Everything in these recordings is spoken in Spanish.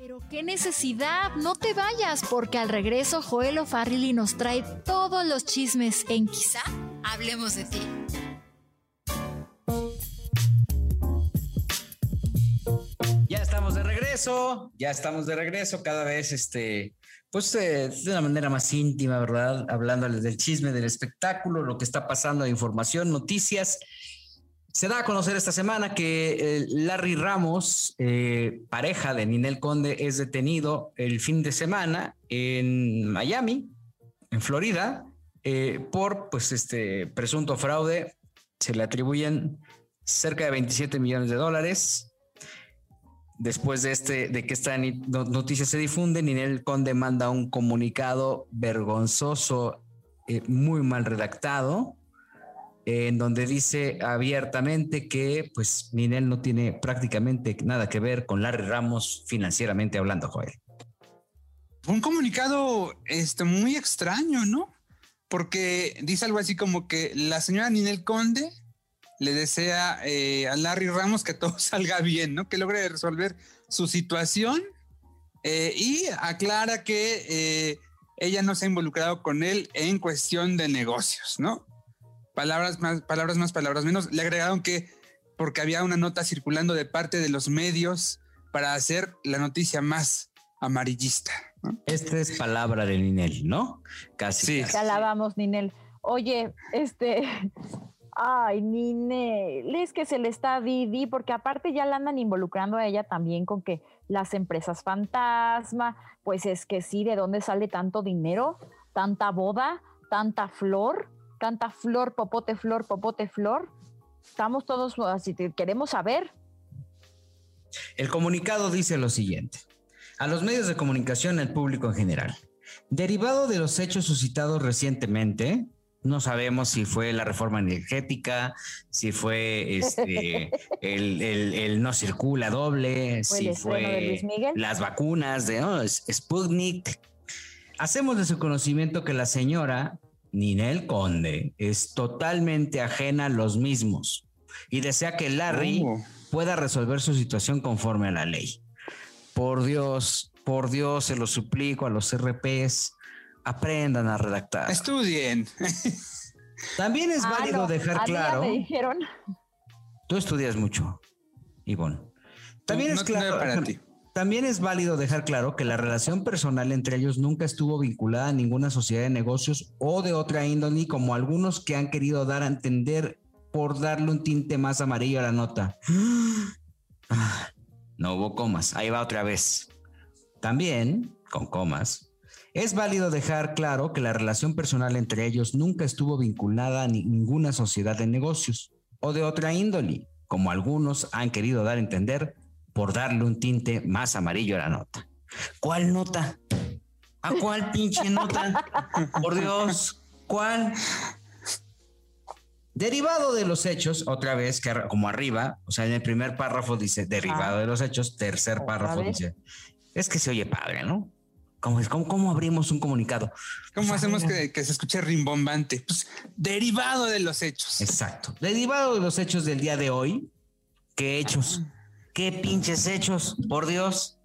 Pero qué necesidad, no te vayas, porque al regreso Joel O'Farrili nos trae todos los chismes en Quizá hablemos de ti. Ya estamos de regreso, cada vez de una manera más íntima, ¿verdad? Hablándoles del chisme, del espectáculo, lo que está pasando, de información, noticias. Se da a conocer esta semana que Larry Ramos, pareja de Ninel Conde, es detenido el fin de semana en Miami, en Florida, por presunto fraude. Se le atribuyen cerca de $27 millones. Después de que esta noticia se difunde, Ninel Conde manda un comunicado vergonzoso, muy mal redactado, en donde dice abiertamente que Ninel no tiene prácticamente nada que ver con Larry Ramos financieramente hablando, Joel. Un comunicado muy extraño, ¿no? Porque dice algo así como que la señora Ninel Conde le desea a Larry Ramos que todo salga bien, ¿no? Que logre resolver su situación y aclara que ella no se ha involucrado con él en cuestión de negocios, ¿no? Palabras más, palabras menos. Le agregaron que porque había una nota circulando de parte de los medios para hacer la noticia más amarillista, ¿no? Esta es palabra de Ninel, ¿no? Casi. Sí. Casi. Ya la vamos, Ninel. Oye, Ay, Ninel, es que se le está Didi, porque aparte ya la andan involucrando a ella también con que las empresas fantasma, pues es que sí, ¿de dónde sale tanto dinero? Tanta boda, tanta flor, popote, flor. Estamos todos, así que queremos saber. El comunicado dice lo siguiente: a los medios de comunicación, al público en general, derivado de los hechos suscitados recientemente. No sabemos si fue la reforma energética, si fue el no circula doble, si fue las vacunas de Sputnik. Hacemos de su conocimiento que la señora Ninel Conde es totalmente ajena a los mismos y desea que Larry pueda resolver su situación conforme a la ley. Por Dios, se lo suplico a los RPs. Aprendan a redactar. Estudien. También es válido dejar claro. Me dijeron. Tú estudias mucho, Ivonne. También es válido dejar claro que la relación personal entre ellos nunca estuvo vinculada a ninguna sociedad de negocios o de otra índole, como algunos que han querido dar a entender por darle un tinte más amarillo a la nota. No hubo comas. Ahí va otra vez. También, con comas. Es válido dejar claro que la relación personal entre ellos nunca estuvo vinculada a ninguna sociedad de negocios o de otra índole, como algunos han querido dar a entender por darle un tinte más amarillo a la nota. ¿Cuál nota? ¿A cuál pinche nota? Por Dios, ¿cuál? Derivado de los hechos, otra vez, que como arriba, o sea, en el primer párrafo dice derivado de los hechos, tercer párrafo dice, es que se oye padre, ¿no? ¿Cómo abrimos un comunicado? ¿Cómo hacemos que se escuche rimbombante? Pues, derivado de los hechos. Exacto. Derivado de los hechos del día de hoy. ¿Qué hechos? ¿Qué pinches hechos? Por Dios.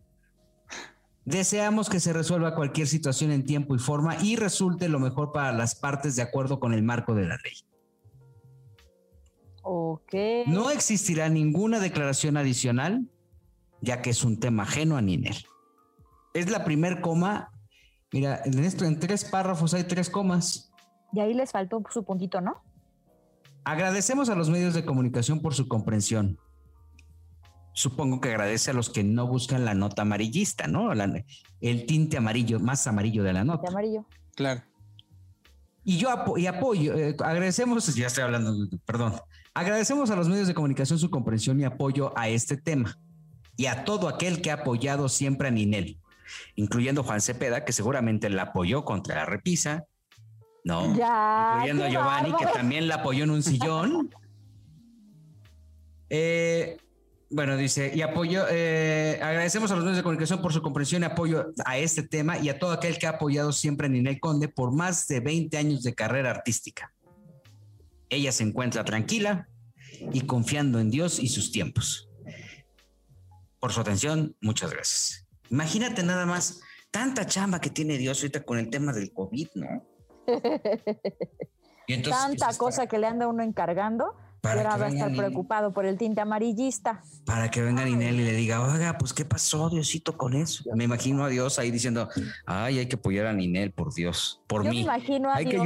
Deseamos que se resuelva cualquier situación en tiempo y forma y resulte lo mejor para las partes de acuerdo con el marco de la ley. Ok. No existirá ninguna declaración adicional, ya que es un tema ajeno a Ninel. Es la primer coma. Mira, en tres párrafos hay tres comas. Y ahí les faltó su puntito, ¿no? Agradecemos a los medios de comunicación por su comprensión. Supongo que agradece a los que no buscan la nota amarillista, ¿no? El tinte amarillo, más amarillo de la nota. De amarillo. Claro. Y yo apoyo, agradecemos, ya estoy hablando, perdón. Agradecemos a los medios de comunicación su comprensión y apoyo a este tema y a todo aquel que ha apoyado siempre a Ninel, incluyendo Juan Cepeda, que seguramente la apoyó contra la repisa, ¿no? Ya, incluyendo a Giovanni, que también la apoyó en un sillón. Dice, y apoyo, agradecemos a los medios de comunicación por su comprensión y apoyo a este tema y a todo aquel que ha apoyado siempre a Ninel Conde por más de 20 años de carrera artística. Ella se encuentra tranquila y confiando en Dios y sus tiempos. Por su atención, muchas gracias. Imagínate nada más tanta chamba que tiene Dios ahorita con el tema del COVID, ¿no? Y entonces, tanta cosa que le anda uno encargando, pero va a estar preocupado por el tinte amarillista. Para que venga Ninel y le diga, oiga, pues ¿qué pasó, Diosito, con eso? Me imagino a Dios ahí diciendo, ay, hay que apoyar a Ninel, por Dios, por mí. Me imagino a Dios.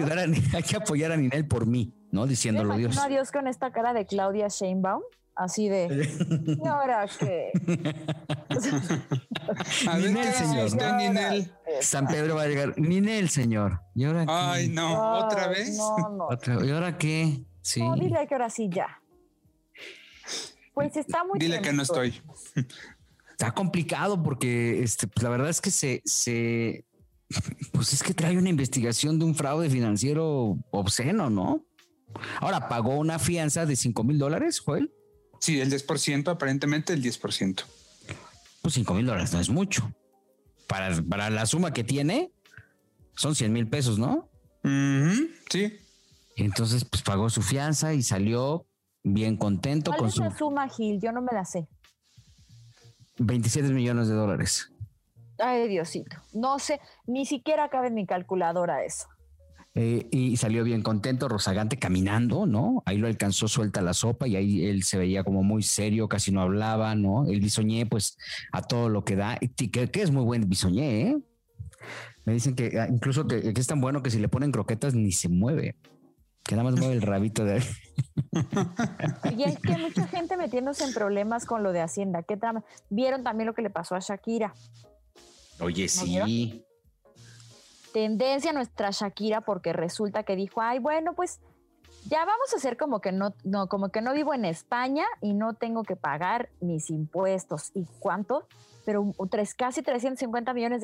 Hay que apoyar a Ninel por mí, ¿no? Diciéndolo, Dios. Me imagino a Dios con esta cara de Claudia Sheinbaum, así de, ¿y ahora qué? A ver, Ninel, señor. No, Ninel. San Pedro va a llegar. Ninel, señor. ¿Y ahora qué? Ay, no, ¿otra vez? No. ¿Otra? ¿Y ahora qué? Sí. No, dile que ahora sí ya. Pues está muy dile que no estoy. Está complicado porque pues la verdad es que se pues es que trae una investigación de un fraude financiero obsceno, ¿no? Ahora, pagó una fianza de $5,000, Joel. Sí, el 10%, aparentemente el 10%. Pues $5,000 no es mucho. Para la suma que tiene, son $100,000, ¿no? Mm-hmm, sí. Entonces, pues pagó su fianza y salió bien contento con su... ¿Cuál es la suma, Gil? Yo no me la sé. $27 millones. Ay, Diosito. No sé, ni siquiera cabe en mi calculadora eso. Y salió bien contento, rozagante, caminando, ¿no? Ahí lo alcanzó suelta la sopa y ahí él se veía como muy serio, casi no hablaba, ¿no? El bisoñé, pues, a todo lo que da, que es muy buen bisoñé, ¿eh? Me dicen que incluso que es tan bueno que si le ponen croquetas ni se mueve, que nada más mueve el rabito de él. Y es que mucha gente metiéndose en problemas con lo de Hacienda. ¿Qué trama? ¿Vieron también lo que le pasó a Shakira? Oye, ¿no sí vieron? Tendencia nuestra Shakira, porque resulta que dijo, ay, bueno, pues ya vamos a hacer como que no vivo en España y no tengo que pagar mis impuestos. ¿Y cuánto? Pero casi $350 millones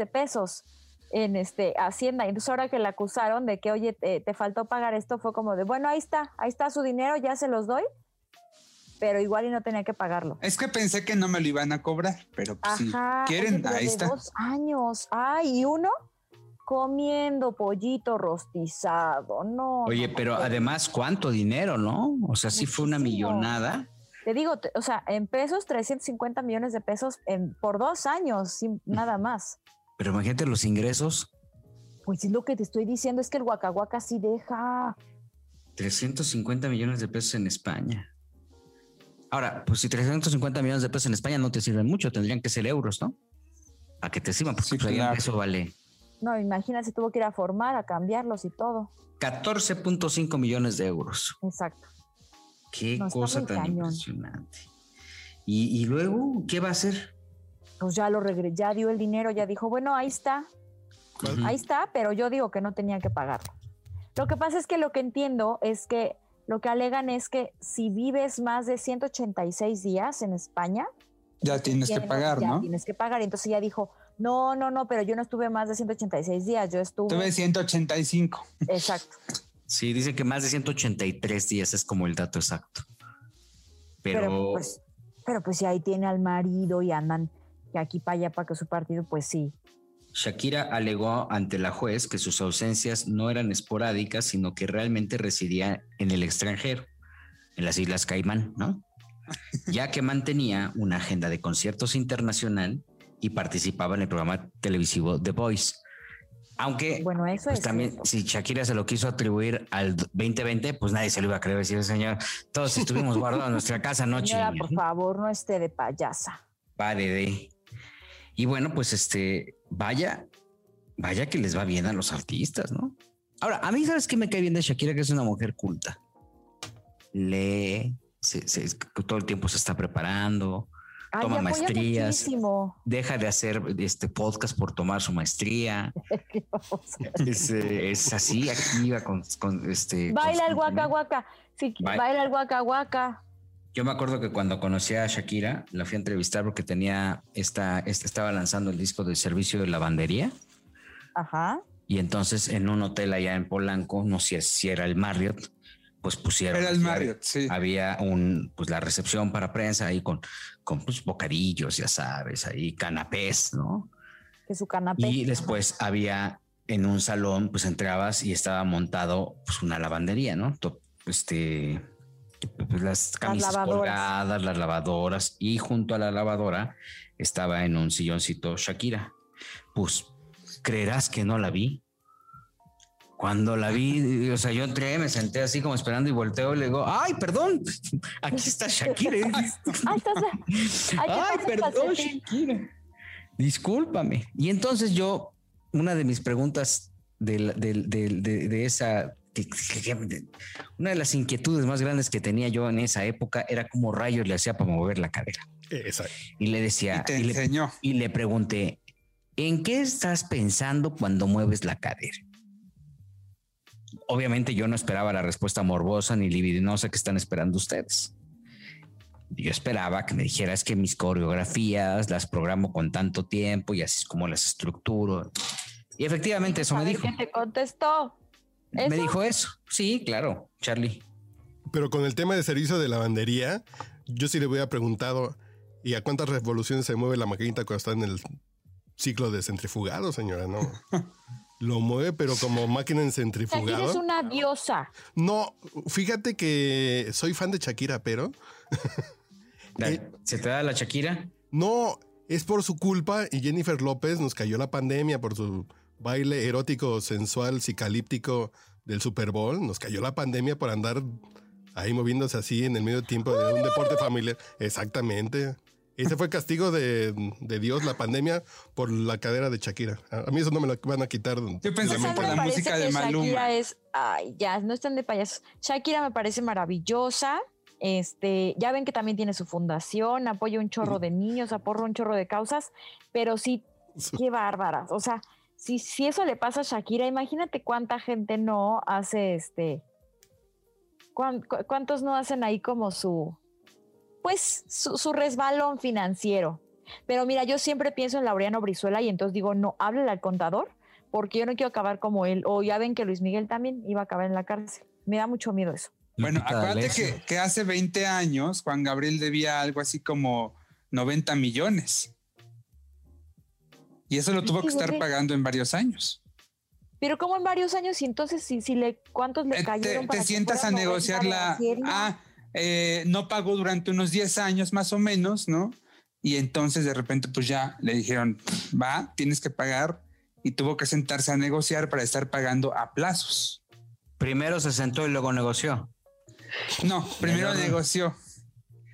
en Hacienda. Entonces ahora que la acusaron de que, oye, te faltó pagar esto, fue como de, bueno, ahí está su dinero, ya se los doy, pero igual y no tenía que pagarlo. Es que pensé que no me lo iban a cobrar, pero pues ajá, si quieren, oye, ahí está. 2 años, ay, y uno comiendo pollito rostizado, no. Oye, no, pero además, ¿cuánto dinero, no? O sea, sí fue una millonada. Te digo, o sea, en pesos, $350 millones por 2 años, sin nada más. Pero imagínate los ingresos. Pues es lo que te estoy diciendo, es que el guacahuaca sí deja. $350 millones en España. Ahora, pues si $350 millones en España no te sirven mucho, tendrían que ser euros, ¿no? Para que te sirvan, porque sí, claro. Eso vale. No, imagínate, tuvo que ir a formar, a cambiarlos y todo. $14.5 millones. Exacto. Qué cosa tan impresionante. ¿Y luego qué va a hacer? Pues ya ya dio el dinero, ya dijo, bueno, ahí está. Uh-huh. Ahí está, pero yo digo que no tenía que pagarlo. Lo que pasa es que lo que entiendo es que lo que alegan es que si vives más de 186 días en España, ya tienes que pagar, ¿no? Ya tienes que pagar. Entonces ella dijo, no, pero yo no estuve más de 186 días, yo estuve 185. Exacto. Sí, dice que más de 183 días es como el dato exacto. Pero pues si ahí tiene al marido y andan de aquí para allá para que su partido, pues sí. Shakira alegó ante la juez que sus ausencias no eran esporádicas, sino que realmente residía en el extranjero, en las Islas Caimán, ¿no? Ya que mantenía una agenda de conciertos internacional y participaba en el programa televisivo The Voice. Aunque bueno, eso pues es también eso. Si Shakira se lo quiso atribuir al 2020, pues nadie se lo iba a creer, decir, señor, todos estuvimos guardados en nuestra casa noche. Señora, por favor, no esté de payasa. Vale, Y bueno, pues vaya que les va bien a los artistas, ¿no? Ahora, a mí, ¿sabes qué me cae bien de Shakira? Que es una mujer culta. Todo el tiempo se está preparando. Toma maestrías, deja de hacer podcast por tomar su maestría. Es así, activa con baila el guaca guaca. Sí, baila el guaca guaca. Yo me acuerdo que cuando conocí a Shakira, la fui a entrevistar porque tenía estaba lanzando el disco de servicio de lavandería. Ajá. Y entonces en un hotel allá en Polanco, no sé si era el Marriott, pues pusieron. Era el Marriott, sí. Había la recepción para prensa ahí con bocadillos, ya sabes, ahí canapés, ¿no? Que su canapé. Y después había en un salón, pues entrabas y estaba montado una lavandería, ¿no? las camisas colgadas, las lavadoras, y junto a la lavadora estaba en un silloncito Shakira. Pues, ¿creerás que no la vi? Cuando la vi, o sea, yo entré, me senté así como esperando y volteo y le digo, ¡ay, perdón! Aquí está Shakira. ¡Ay, perdón, Shakira! Discúlpame. Y entonces yo, una de mis preguntas de esa... Una de las inquietudes más grandes que tenía yo en esa época era cómo rayos le hacía para mover la cadera. Exacto. Y le decía, y le pregunté, ¿en qué estás pensando cuando mueves la cadera? Obviamente yo no esperaba la respuesta morbosa ni libidinosa que están esperando ustedes. Yo esperaba que me dijeras que mis coreografías las programo con tanto tiempo y así es como las estructuro. Y efectivamente eso me dijo. ¿Qué te contestó? ¿Eso? Me dijo eso. Sí, claro, Charlie. Pero con el tema de servicio de lavandería, yo sí le hubiera preguntado, ¿y a cuántas revoluciones se mueve la maquinita cuando está en el ciclo de centrifugado, señora? No. Lo mueve, pero como máquina en centrifugado. Shakira es una diosa. No, fíjate que soy fan de Shakira, pero... ¿Se te da la Shakira? No, es por su culpa y Jennifer López nos cayó la pandemia por su... baile erótico, sensual, psicalíptico del Super Bowl. Nos cayó la pandemia por andar ahí moviéndose así en el medio tiempo de un deporte familiar. Exactamente. Ese fue castigo de Dios, la pandemia, por la cadera de Shakira. A mí eso no me lo van a quitar. Yo pensé por la música de Maluma. Shakira es... Ay, ya, no están de payasos. Shakira me parece maravillosa. Ya ven que también tiene su fundación, apoya un chorro de niños, aporra un chorro de causas, pero sí, qué bárbaras. O sea... Si eso le pasa a Shakira, imagínate cuánta gente no hace cuántos no hacen ahí como su resbalón financiero. Pero mira, yo siempre pienso en Laureano Brizuela y entonces digo, no, háblale al contador porque yo no quiero acabar como él. O ya ven que Luis Miguel también iba a acabar en la cárcel. Me da mucho miedo eso. Bueno, acuérdate que hace 20 años Juan Gabriel debía algo así como 90 millones. Y eso lo tuvo que estar pagando en varios años. Pero ¿cómo en varios años? Y entonces, ¿cuántos le cayeron? Te sientas a negociar no pagó durante unos 10 años más o menos, ¿no? Y entonces de repente pues ya le dijeron, va, tienes que pagar. Y tuvo que sentarse a negociar para estar pagando a plazos. Primero se sentó y luego negoció. No, primero negoció.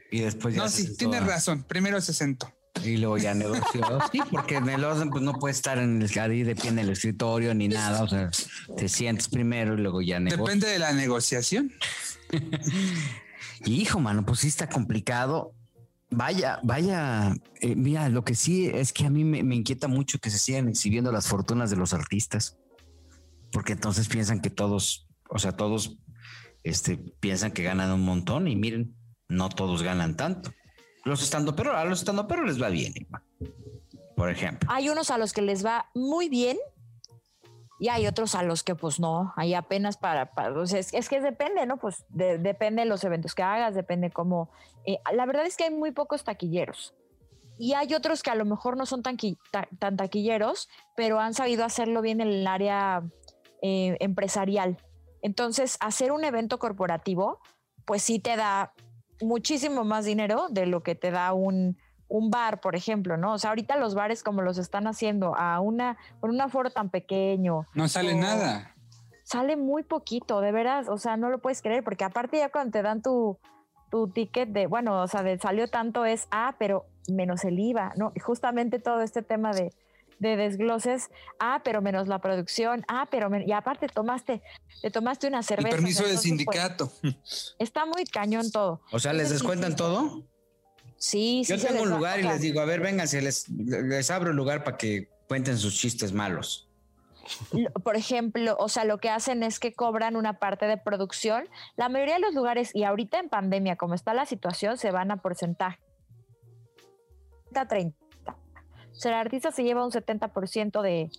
Y después ya. No, sí, tienes razón, primero se sentó. Y luego ya negoció. Sí, porque en el orden pues no puede estar en el cadí de pie en el escritorio ni nada. O sea, te sientes primero y luego ya negocio. Depende de la negociación. Hijo, mano, pues sí está complicado. Vaya. Mira, lo que sí es que a mí me inquieta mucho que se sigan exhibiendo las fortunas de los artistas. Porque entonces piensan que todos piensan que ganan un montón y miren, no todos ganan tanto. A los estandoperos les va bien, por ejemplo. Hay unos a los que les va muy bien y hay otros a los que pues no, hay apenas para o sea, es que depende, ¿no? Pues depende de los eventos que hagas, depende cómo... la verdad es que hay muy pocos taquilleros y hay otros que a lo mejor no son tan taquilleros, pero han sabido hacerlo bien en el área empresarial. Entonces, hacer un evento corporativo, pues sí te da... muchísimo más dinero de lo que te da un bar, por ejemplo, ¿no? O sea, ahorita los bares como los están haciendo por un aforo tan pequeño. No sale nada. Sale muy poquito, de veras, o sea, no lo puedes creer, porque aparte ya cuando te dan tu ticket salió tanto pero menos el IVA, ¿no? Y justamente todo este tema de desgloses, pero menos la producción, y aparte te tomaste una cerveza. El permiso del sindicato. Pues, está muy cañón todo. O sea, ¿les descuentan todo? Sí, sí. Yo tengo un lugar y les digo, a ver, vénganse, les abro un lugar para que cuenten sus chistes malos. Por ejemplo, o sea, lo que hacen es que cobran una parte de producción. La mayoría de los lugares, y ahorita en pandemia, como está la situación, se van a porcentaje. 30. O sea, el artista se lleva un 70% de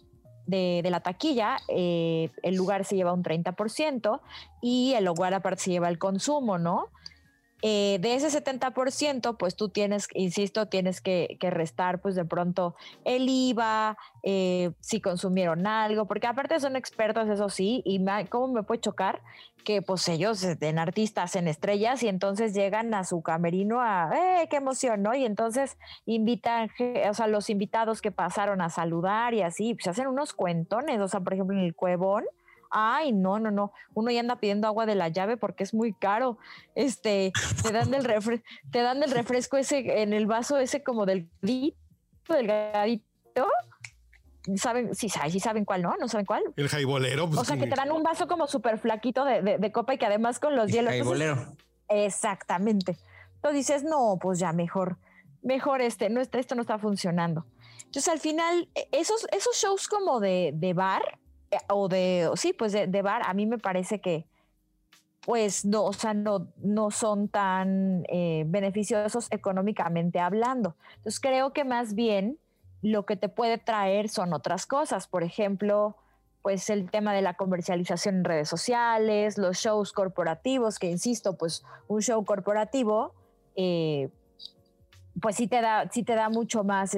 la taquilla, el lugar se lleva un 30% y el lugar aparte se lleva el consumo, ¿no? De ese 70%, pues tú tienes, insisto, tienes que restar pues de pronto el IVA, si consumieron algo, porque aparte son expertos, eso sí, y cómo me puede chocar que pues ellos en artistas, en estrellas, y entonces llegan a su camerino a, qué emoción, ¿no? Y entonces invitan, o sea, los invitados que pasaron a saludar y así, pues hacen unos cuentones, o sea, por ejemplo, en el Cuevón, ay, no, uno ya anda pidiendo agua de la llave porque es muy caro, te dan el refresco ese, en el vaso ese como delgadito, saben, sí saben cuál, ¿no? ¿No saben cuál? El jaibolero. Pues, o sea, que te dan un vaso como súper flaquito de copa y que además con los hielos. El jaibolero. Entonces, exactamente. Entonces dices, no, pues ya mejor esto no está funcionando. Entonces al final, esos shows como de bar, de bar, a mí me parece que pues no, o sea, no son tan beneficiosos económicamente hablando. Entonces creo que más bien lo que te puede traer son otras cosas, por ejemplo, pues el tema de la comercialización en redes sociales, los shows corporativos, que insisto, pues un show corporativo pues sí te da mucho más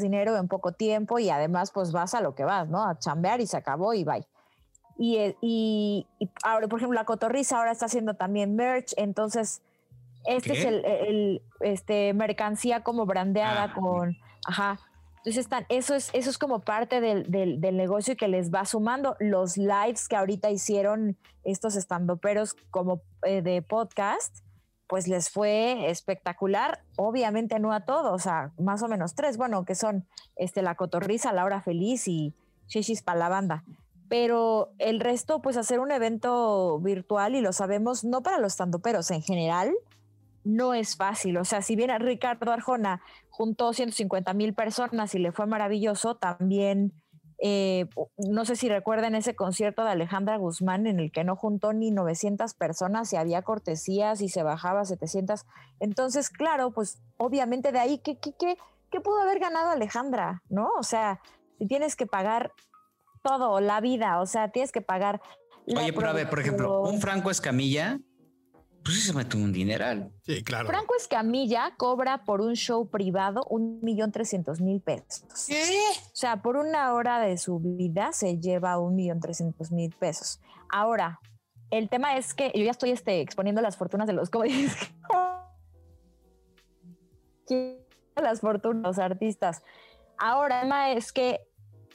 dinero en poco tiempo y además pues vas a lo que vas, ¿no? A chambear y se acabó y bye. Y ahora, por ejemplo, la Cotorrisa ahora está haciendo también merch, entonces es el mercancía como brandeada con, ajá. Entonces eso es como parte del negocio y que les va sumando. Los lives que ahorita hicieron estos estandoperos como de podcast, pues les fue espectacular, obviamente no a todos, o sea, más o menos tres, bueno, que son La Cotorrisa, La Hora Feliz y Shishis para la Banda, pero el resto, pues hacer un evento virtual, y lo sabemos, no para los standuperos en general, no es fácil, o sea, si bien Ricardo Arjona juntó 150,000 personas y le fue maravilloso, también, no sé si recuerdan ese concierto de Alejandra Guzmán en el que no juntó ni 900 personas y había cortesías y se bajaba a 700. Entonces, claro, pues obviamente de ahí, ¿qué pudo haber ganado Alejandra? ¿No? O sea, si tienes que pagar todo, la vida, o sea, tienes que pagar... Oye, pero a ver, por ejemplo, un Franco Escamilla, pues se metió un dineral. Sí, claro. Franco Escamilla cobra por un show privado 1,300,000 pesos. ¿Qué? O sea, por una hora de su vida se lleva 1,300,000 pesos. Ahora, el tema es que yo ya estoy exponiendo las fortunas de los comediantes. Las fortunas de los artistas. Ahora, el tema es que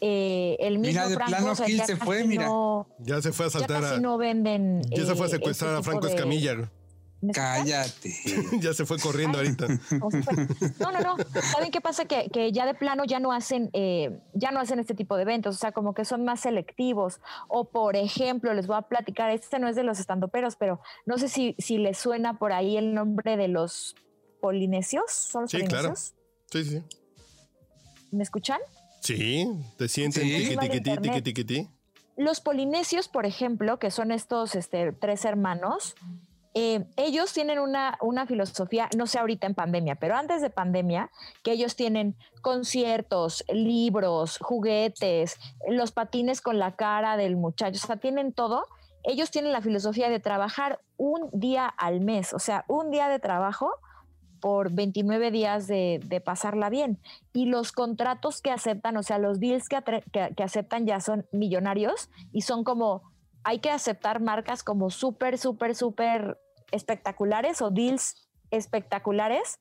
el mismo mira, de Franco, plano, o sea, Gil se fue, mira. No, ya se fue a saltar. Ya casi no venden. Ya se fue a secuestrar a Franco Escamilla. Cállate. Ya se fue corriendo ahorita. No. ¿Saben qué pasa? Que ya de plano ya no hacen este tipo de eventos, o sea, como que son más selectivos. O por ejemplo, les voy a platicar, no es de los estandoperos, pero no sé si les suena por ahí el nombre de Los Polinesios. ¿Son los Polinesios? Claro. Sí. ¿Me escuchan? Sí, te sienten tiquitiquití. Los Polinesios, por ejemplo, que son estos tres hermanos, ellos tienen una filosofía, no sé ahorita en pandemia, pero antes de pandemia, que ellos tienen conciertos, libros, juguetes, los patines con la cara del muchacho, o sea, tienen todo. Ellos tienen la filosofía de trabajar un día al mes, o sea, un día de trabajo por 29 días de pasarla bien. Y los contratos que aceptan, o sea, los deals que aceptan ya son millonarios y son como, hay que aceptar marcas como súper espectaculares o deals espectaculares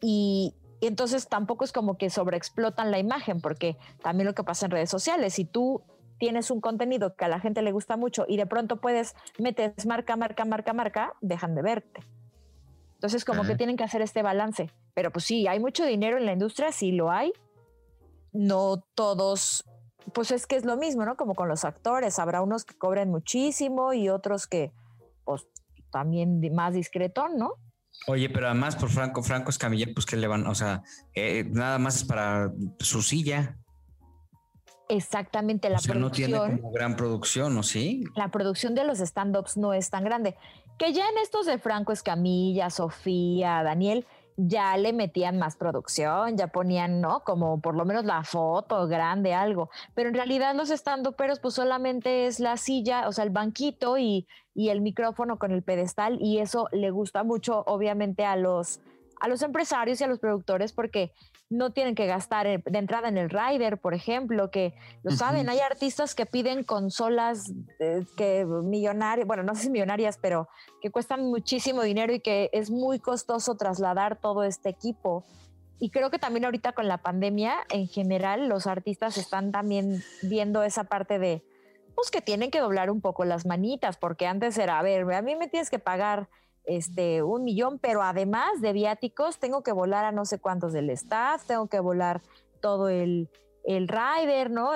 y entonces tampoco es como que sobreexplotan la imagen, porque también lo que pasa en redes sociales, si tú tienes un contenido que a la gente le gusta mucho y de pronto metes marca, dejan de verte. Entonces, como que tienen que hacer este balance. Pero pues sí, hay mucho dinero en la industria, sí lo hay. No todos, pues es que es lo mismo, ¿no? Como con los actores, habrá unos que cobren muchísimo y otros que, pues, también más discretón, ¿no? Oye, pero además por Franco Escamilla, pues que le van, o sea, nada más es para su silla. Exactamente, la producción. O sea, no tiene como gran producción, ¿o sí? La producción de los stand-ups no es tan grande. Que ya en estos de Franco Escamilla, Sofía, Daniel, ya le metían más producción, ya ponían, ¿no? Como por lo menos la foto grande, algo. Pero en realidad los estandoperos pues solamente es la silla, o sea, el banquito y el micrófono con el pedestal, y eso le gusta mucho, obviamente, a los empresarios y a los productores, porque no tienen que gastar de entrada en el rider, por ejemplo, que lo saben, hay artistas que piden consolas que millonarias, bueno, no sé si millonarias, pero que cuestan muchísimo dinero y que es muy costoso trasladar todo este equipo. Y creo que también ahorita con la pandemia, en general, los artistas están también viendo esa parte de, pues, que tienen que doblar un poco las manitas, porque antes era, a ver, a mí me tienes que pagar 1 millón, pero además de viáticos tengo que volar a no sé cuántos del staff, tengo que volar todo el rider, ¿no?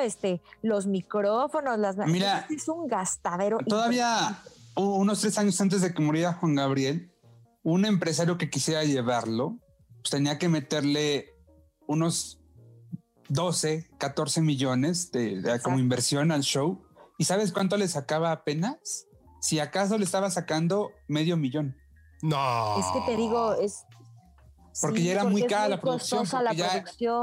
Los micrófonos, mira, es un gastadero. Todavía unos 3 años antes de que muriera Juan Gabriel, un empresario que quisiera llevarlo, pues tenía que meterle unos 12, 14 millones como inversión al show. ¿Y sabes cuánto le sacaba apenas? Si acaso le estaba sacando $500,000. No. Es que te digo, porque ya era muy cara la producción.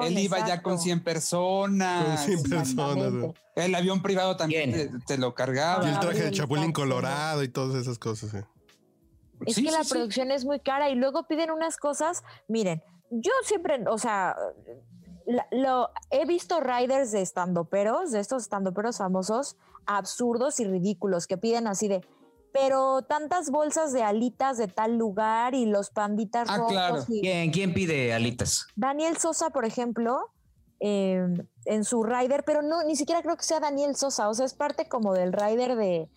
Él iba ya con 100 personas. Con 100 personas. El avión privado también te lo cargaba. Y el traje de Chapulín Colorado y todas esas cosas. Es que la producción es muy cara y luego piden unas cosas. Miren, yo siempre, o sea, he visto riders de estandoperos, de estos estandoperos famosos, absurdos y ridículos, que piden así de, pero tantas bolsas de alitas de tal lugar y los panditas rojos. Claro. ¿Quién pide alitas? Daniel Sosa, por ejemplo, en su rider, pero no, ni siquiera creo que sea Daniel Sosa, o sea, es parte como del rider de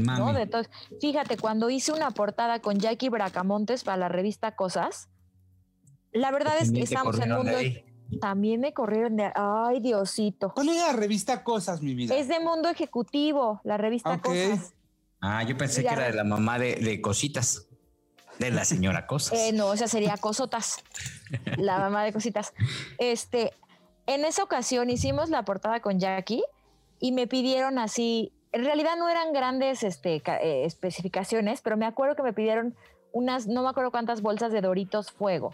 ¿no? De todo. Fíjate, cuando hice una portada con Jackie Bracamontes para la revista Cosas, la verdad es que estamos en un También me corrieron de... ¡Ay, Diosito! ¿Cuál es la revista Cosas, mi vida? Es de Mundo Ejecutivo, la revista Cosas. Ah, yo pensé que era de la mamá de Cositas, de la señora Cosas. No, esa sería Cosotas, la mamá de Cositas. En esa ocasión hicimos la portada con Jackie y me pidieron así... En realidad no eran grandes especificaciones, pero me acuerdo que me pidieron unas... No me acuerdo cuántas bolsas de Doritos Fuego.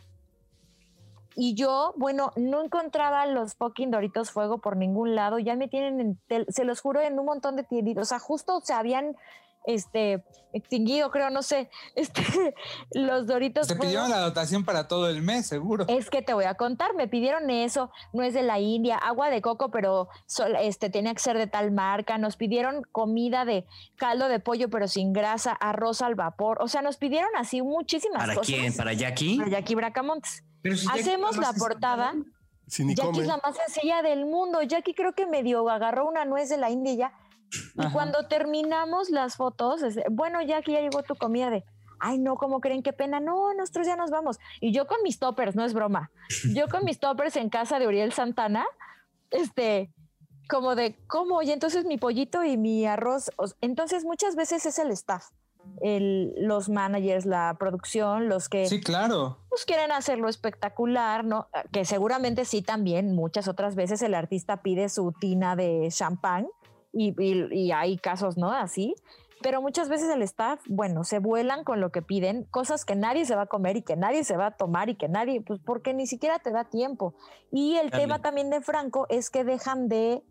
Y yo, bueno, no encontraba los fucking Doritos Fuego por ningún lado. Ya me tienen, se los juro, en un montón de tienditas. O sea, justo se habían extinguido, creo, no sé, los Doritos Fuego. Te pidieron la dotación para todo el mes, seguro. Es que te voy a contar, me pidieron eso, no es de la India, agua de coco, pero tenía que ser de tal marca. Nos pidieron comida de caldo de pollo, pero sin grasa, arroz al vapor. O sea, nos pidieron así muchísimas cosas. ¿Para quién? ¿Para Jackie? Para Jackie Bracamontes. Si hacemos la portada, Jackie es la más sencilla del mundo. Jackie creo que medio agarró una nuez de la India ya. Y cuando terminamos las fotos, bueno, Jackie, ya llegó tu comida de... Ay, no, ¿cómo creen? Qué pena. No, nosotros ya nos vamos. Y yo con mis toppers, no es broma. Yo con mis toppers en casa de Uriel Santana, como de, ¿cómo? Y entonces mi pollito y mi arroz. Entonces muchas veces es el staff. Los managers, la producción, los que pues quieren hacerlo espectacular, ¿no? Que seguramente sí, también muchas otras veces el artista pide su tina de champán y hay casos, ¿no? Así, pero muchas veces el staff, bueno, se vuelan con lo que piden, cosas que nadie se va a comer y que nadie se va a tomar y que nadie, pues porque ni siquiera te da tiempo. Y el tema también de Franco es que dejan de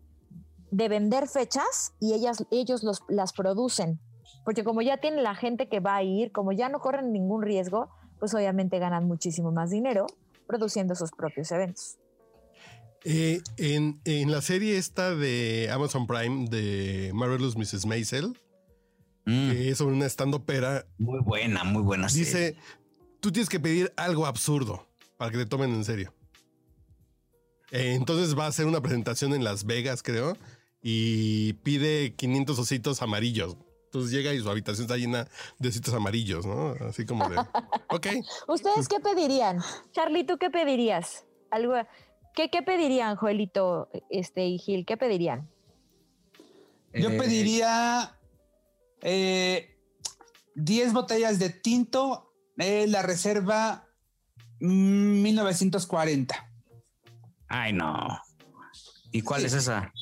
vender fechas y ellos las producen. Porque como ya tienen la gente que va a ir, como ya no corren ningún riesgo, pues obviamente ganan muchísimo más dinero produciendo sus propios eventos. En la serie esta de Amazon Prime de Marvelous Mrs. Maisel, que es sobre una stand-upera. Muy buena serie. Dice, tú tienes que pedir algo absurdo para que te tomen en serio. Entonces va a hacer una presentación en Las Vegas, creo, y pide 500 ositos amarillos. Entonces llega y su habitación está llena de ositos amarillos, ¿no? Así como de... Ok. ¿Ustedes qué pedirían? Charly, ¿tú qué pedirías? ¿Algo? ¿Qué pedirían, Joelito y Gil? ¿Qué pedirían? Yo pediría 10 botellas de tinto, la reserva 1940. Ay, no. ¿Y cuál es esa?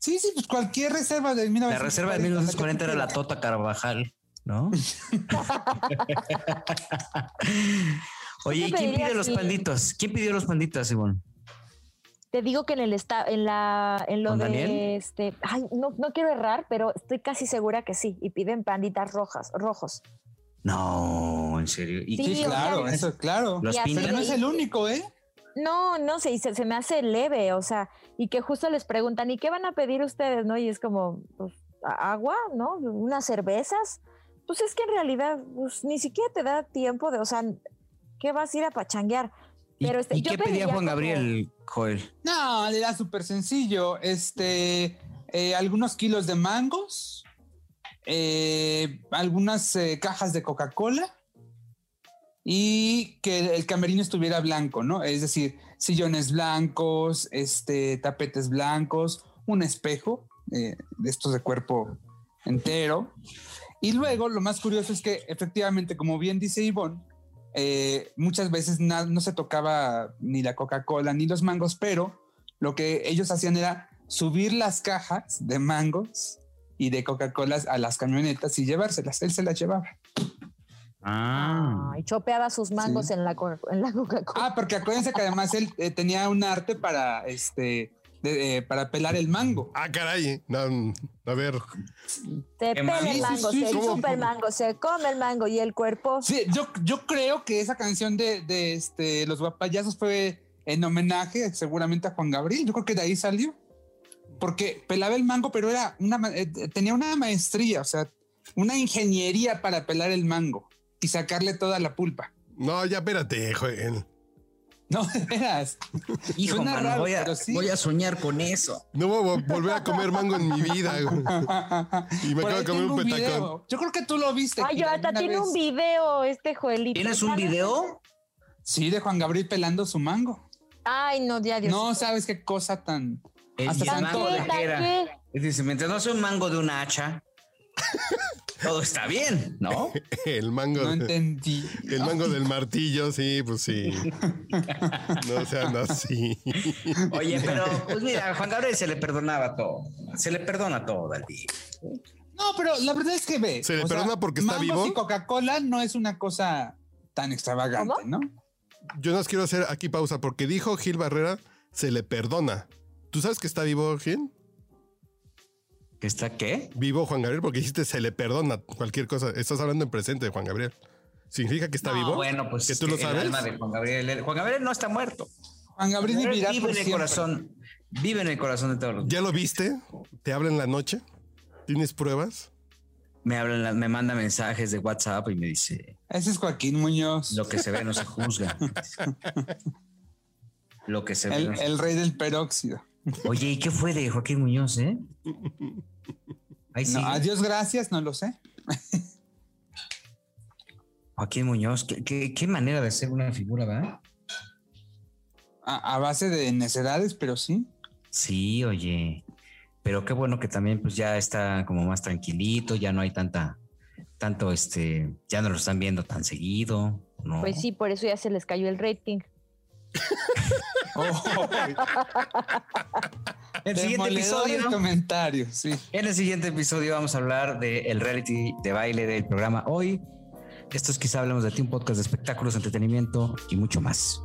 Sí, pues cualquier reserva de 1940. La reserva de 1940 era la Tota Carvajal, ¿no? Oye, ¿y quién pide los panditos? ¿Quién pidió los panditos, Simón? Te digo que en el en lo de Daniel? Ay, no quiero errar, pero estoy casi segura que sí. Y piden panditas rojos. No, en serio. ¿Y sí, claro, eso es claro. Los pintan. Pero no es el único, ¿eh? No, se me hace leve, o sea, y que justo les preguntan, ¿y qué van a pedir ustedes? ¿No? Y es como, pues, agua, ¿no? Unas cervezas. Pues es que en realidad, pues, ni siquiera te da tiempo de, o sea, ¿qué vas a ir a pachanguear? Pero ¿y qué pedía Juan Gabriel, Joel? No, era súper sencillo. Algunos kilos de mangos, algunas cajas de Coca-Cola y que el camerino estuviera blanco, ¿no? Es decir, sillones blancos, tapetes blancos, un espejo, de estos de cuerpo entero. Y luego lo más curioso es que efectivamente, como bien dice Ivonne, muchas veces no se tocaba ni la Coca-Cola ni los mangos, pero lo que ellos hacían era subir las cajas de mangos y de Coca-Colas a las camionetas y llevárselas. Él se las llevaba. Ah. Y chopeaba sus mangos, sí, en la Coca-Cola. Ah, porque acuérdense que además él tenía un arte para para pelar el mango. Ah, caray. No, a ver. Se pela el mango, sí, se chupa el mango, se come el mango y el cuerpo. Sí, yo creo que esa canción de Los Guapayazos fue en homenaje seguramente a Juan Gabriel. Yo creo que de ahí salió. Porque pelaba el mango, pero tenía una maestría, o sea, una ingeniería para pelar el mango y sacarle toda la pulpa. No, ya espérate, Joel. No, de veras. Hijo, suena mano, raro, voy a soñar con eso. No voy a volver a comer mango en mi vida. Y me acabo de comer un petacón. Yo creo que tú lo viste. Ay, yo hasta tiene vez un video, Joelito. ¿Tienes un video? Sí, de Juan Gabriel pelando su mango. Ay, no, ya Dios. No, ¿sabes qué cosa tan? Hasta tanto era. Es decir, mientras no sea un mango de una hacha, todo está bien, ¿no? El mango. No entendí. El mango del martillo, sí, pues sí. No sean así. Oye, pero pues mira, a Juan Gabriel se le perdonaba todo. Se le perdona todo al día. No, pero la verdad es que ve. Se le perdona porque está vivo. Y Coca-Cola no es una cosa tan extravagante, ¿no? Yo nos quiero hacer aquí pausa porque dijo Gil Barrera, se le perdona. ¿Tú sabes que está vivo, Gil? ¿Que está qué? Vivo Juan Gabriel, porque dijiste se le perdona cualquier cosa. Estás hablando en presente de Juan Gabriel. ¿Significa que está vivo? Bueno, pues que tú lo sabes. El alma de Juan Gabriel. Juan Gabriel no está muerto. Juan Gabriel vivirá vive por en el siempre. Corazón. Vive en el corazón de todos los. ¿Ya lo viste? ¿Te habla en la noche? ¿Tienes pruebas? Me manda mensajes de WhatsApp y me dice. Ese es Joaquín Muñoz. Lo que se ve no se juzga. Lo que se ve. El rey del peróxido. Oye, ¿y qué fue de Joaquín Muñoz, eh? Ahí sí. No, a Dios gracias, no lo sé. Joaquín Muñoz, qué manera de ser una figura, ¿verdad? A base de necedades, pero sí. Sí, oye. Pero qué bueno que también pues ya está como más tranquilito, ya no hay tanto ya no lo están viendo tan seguido, ¿no? Pues sí, por eso ya se les cayó el rating. Oh. El siguiente episodio, ¿no? Comentario, sí. En el siguiente episodio vamos a hablar del reality de baile del programa Hoy. Esto es Quizá Hablemos de Ti, un podcast de espectáculos, entretenimiento y mucho más.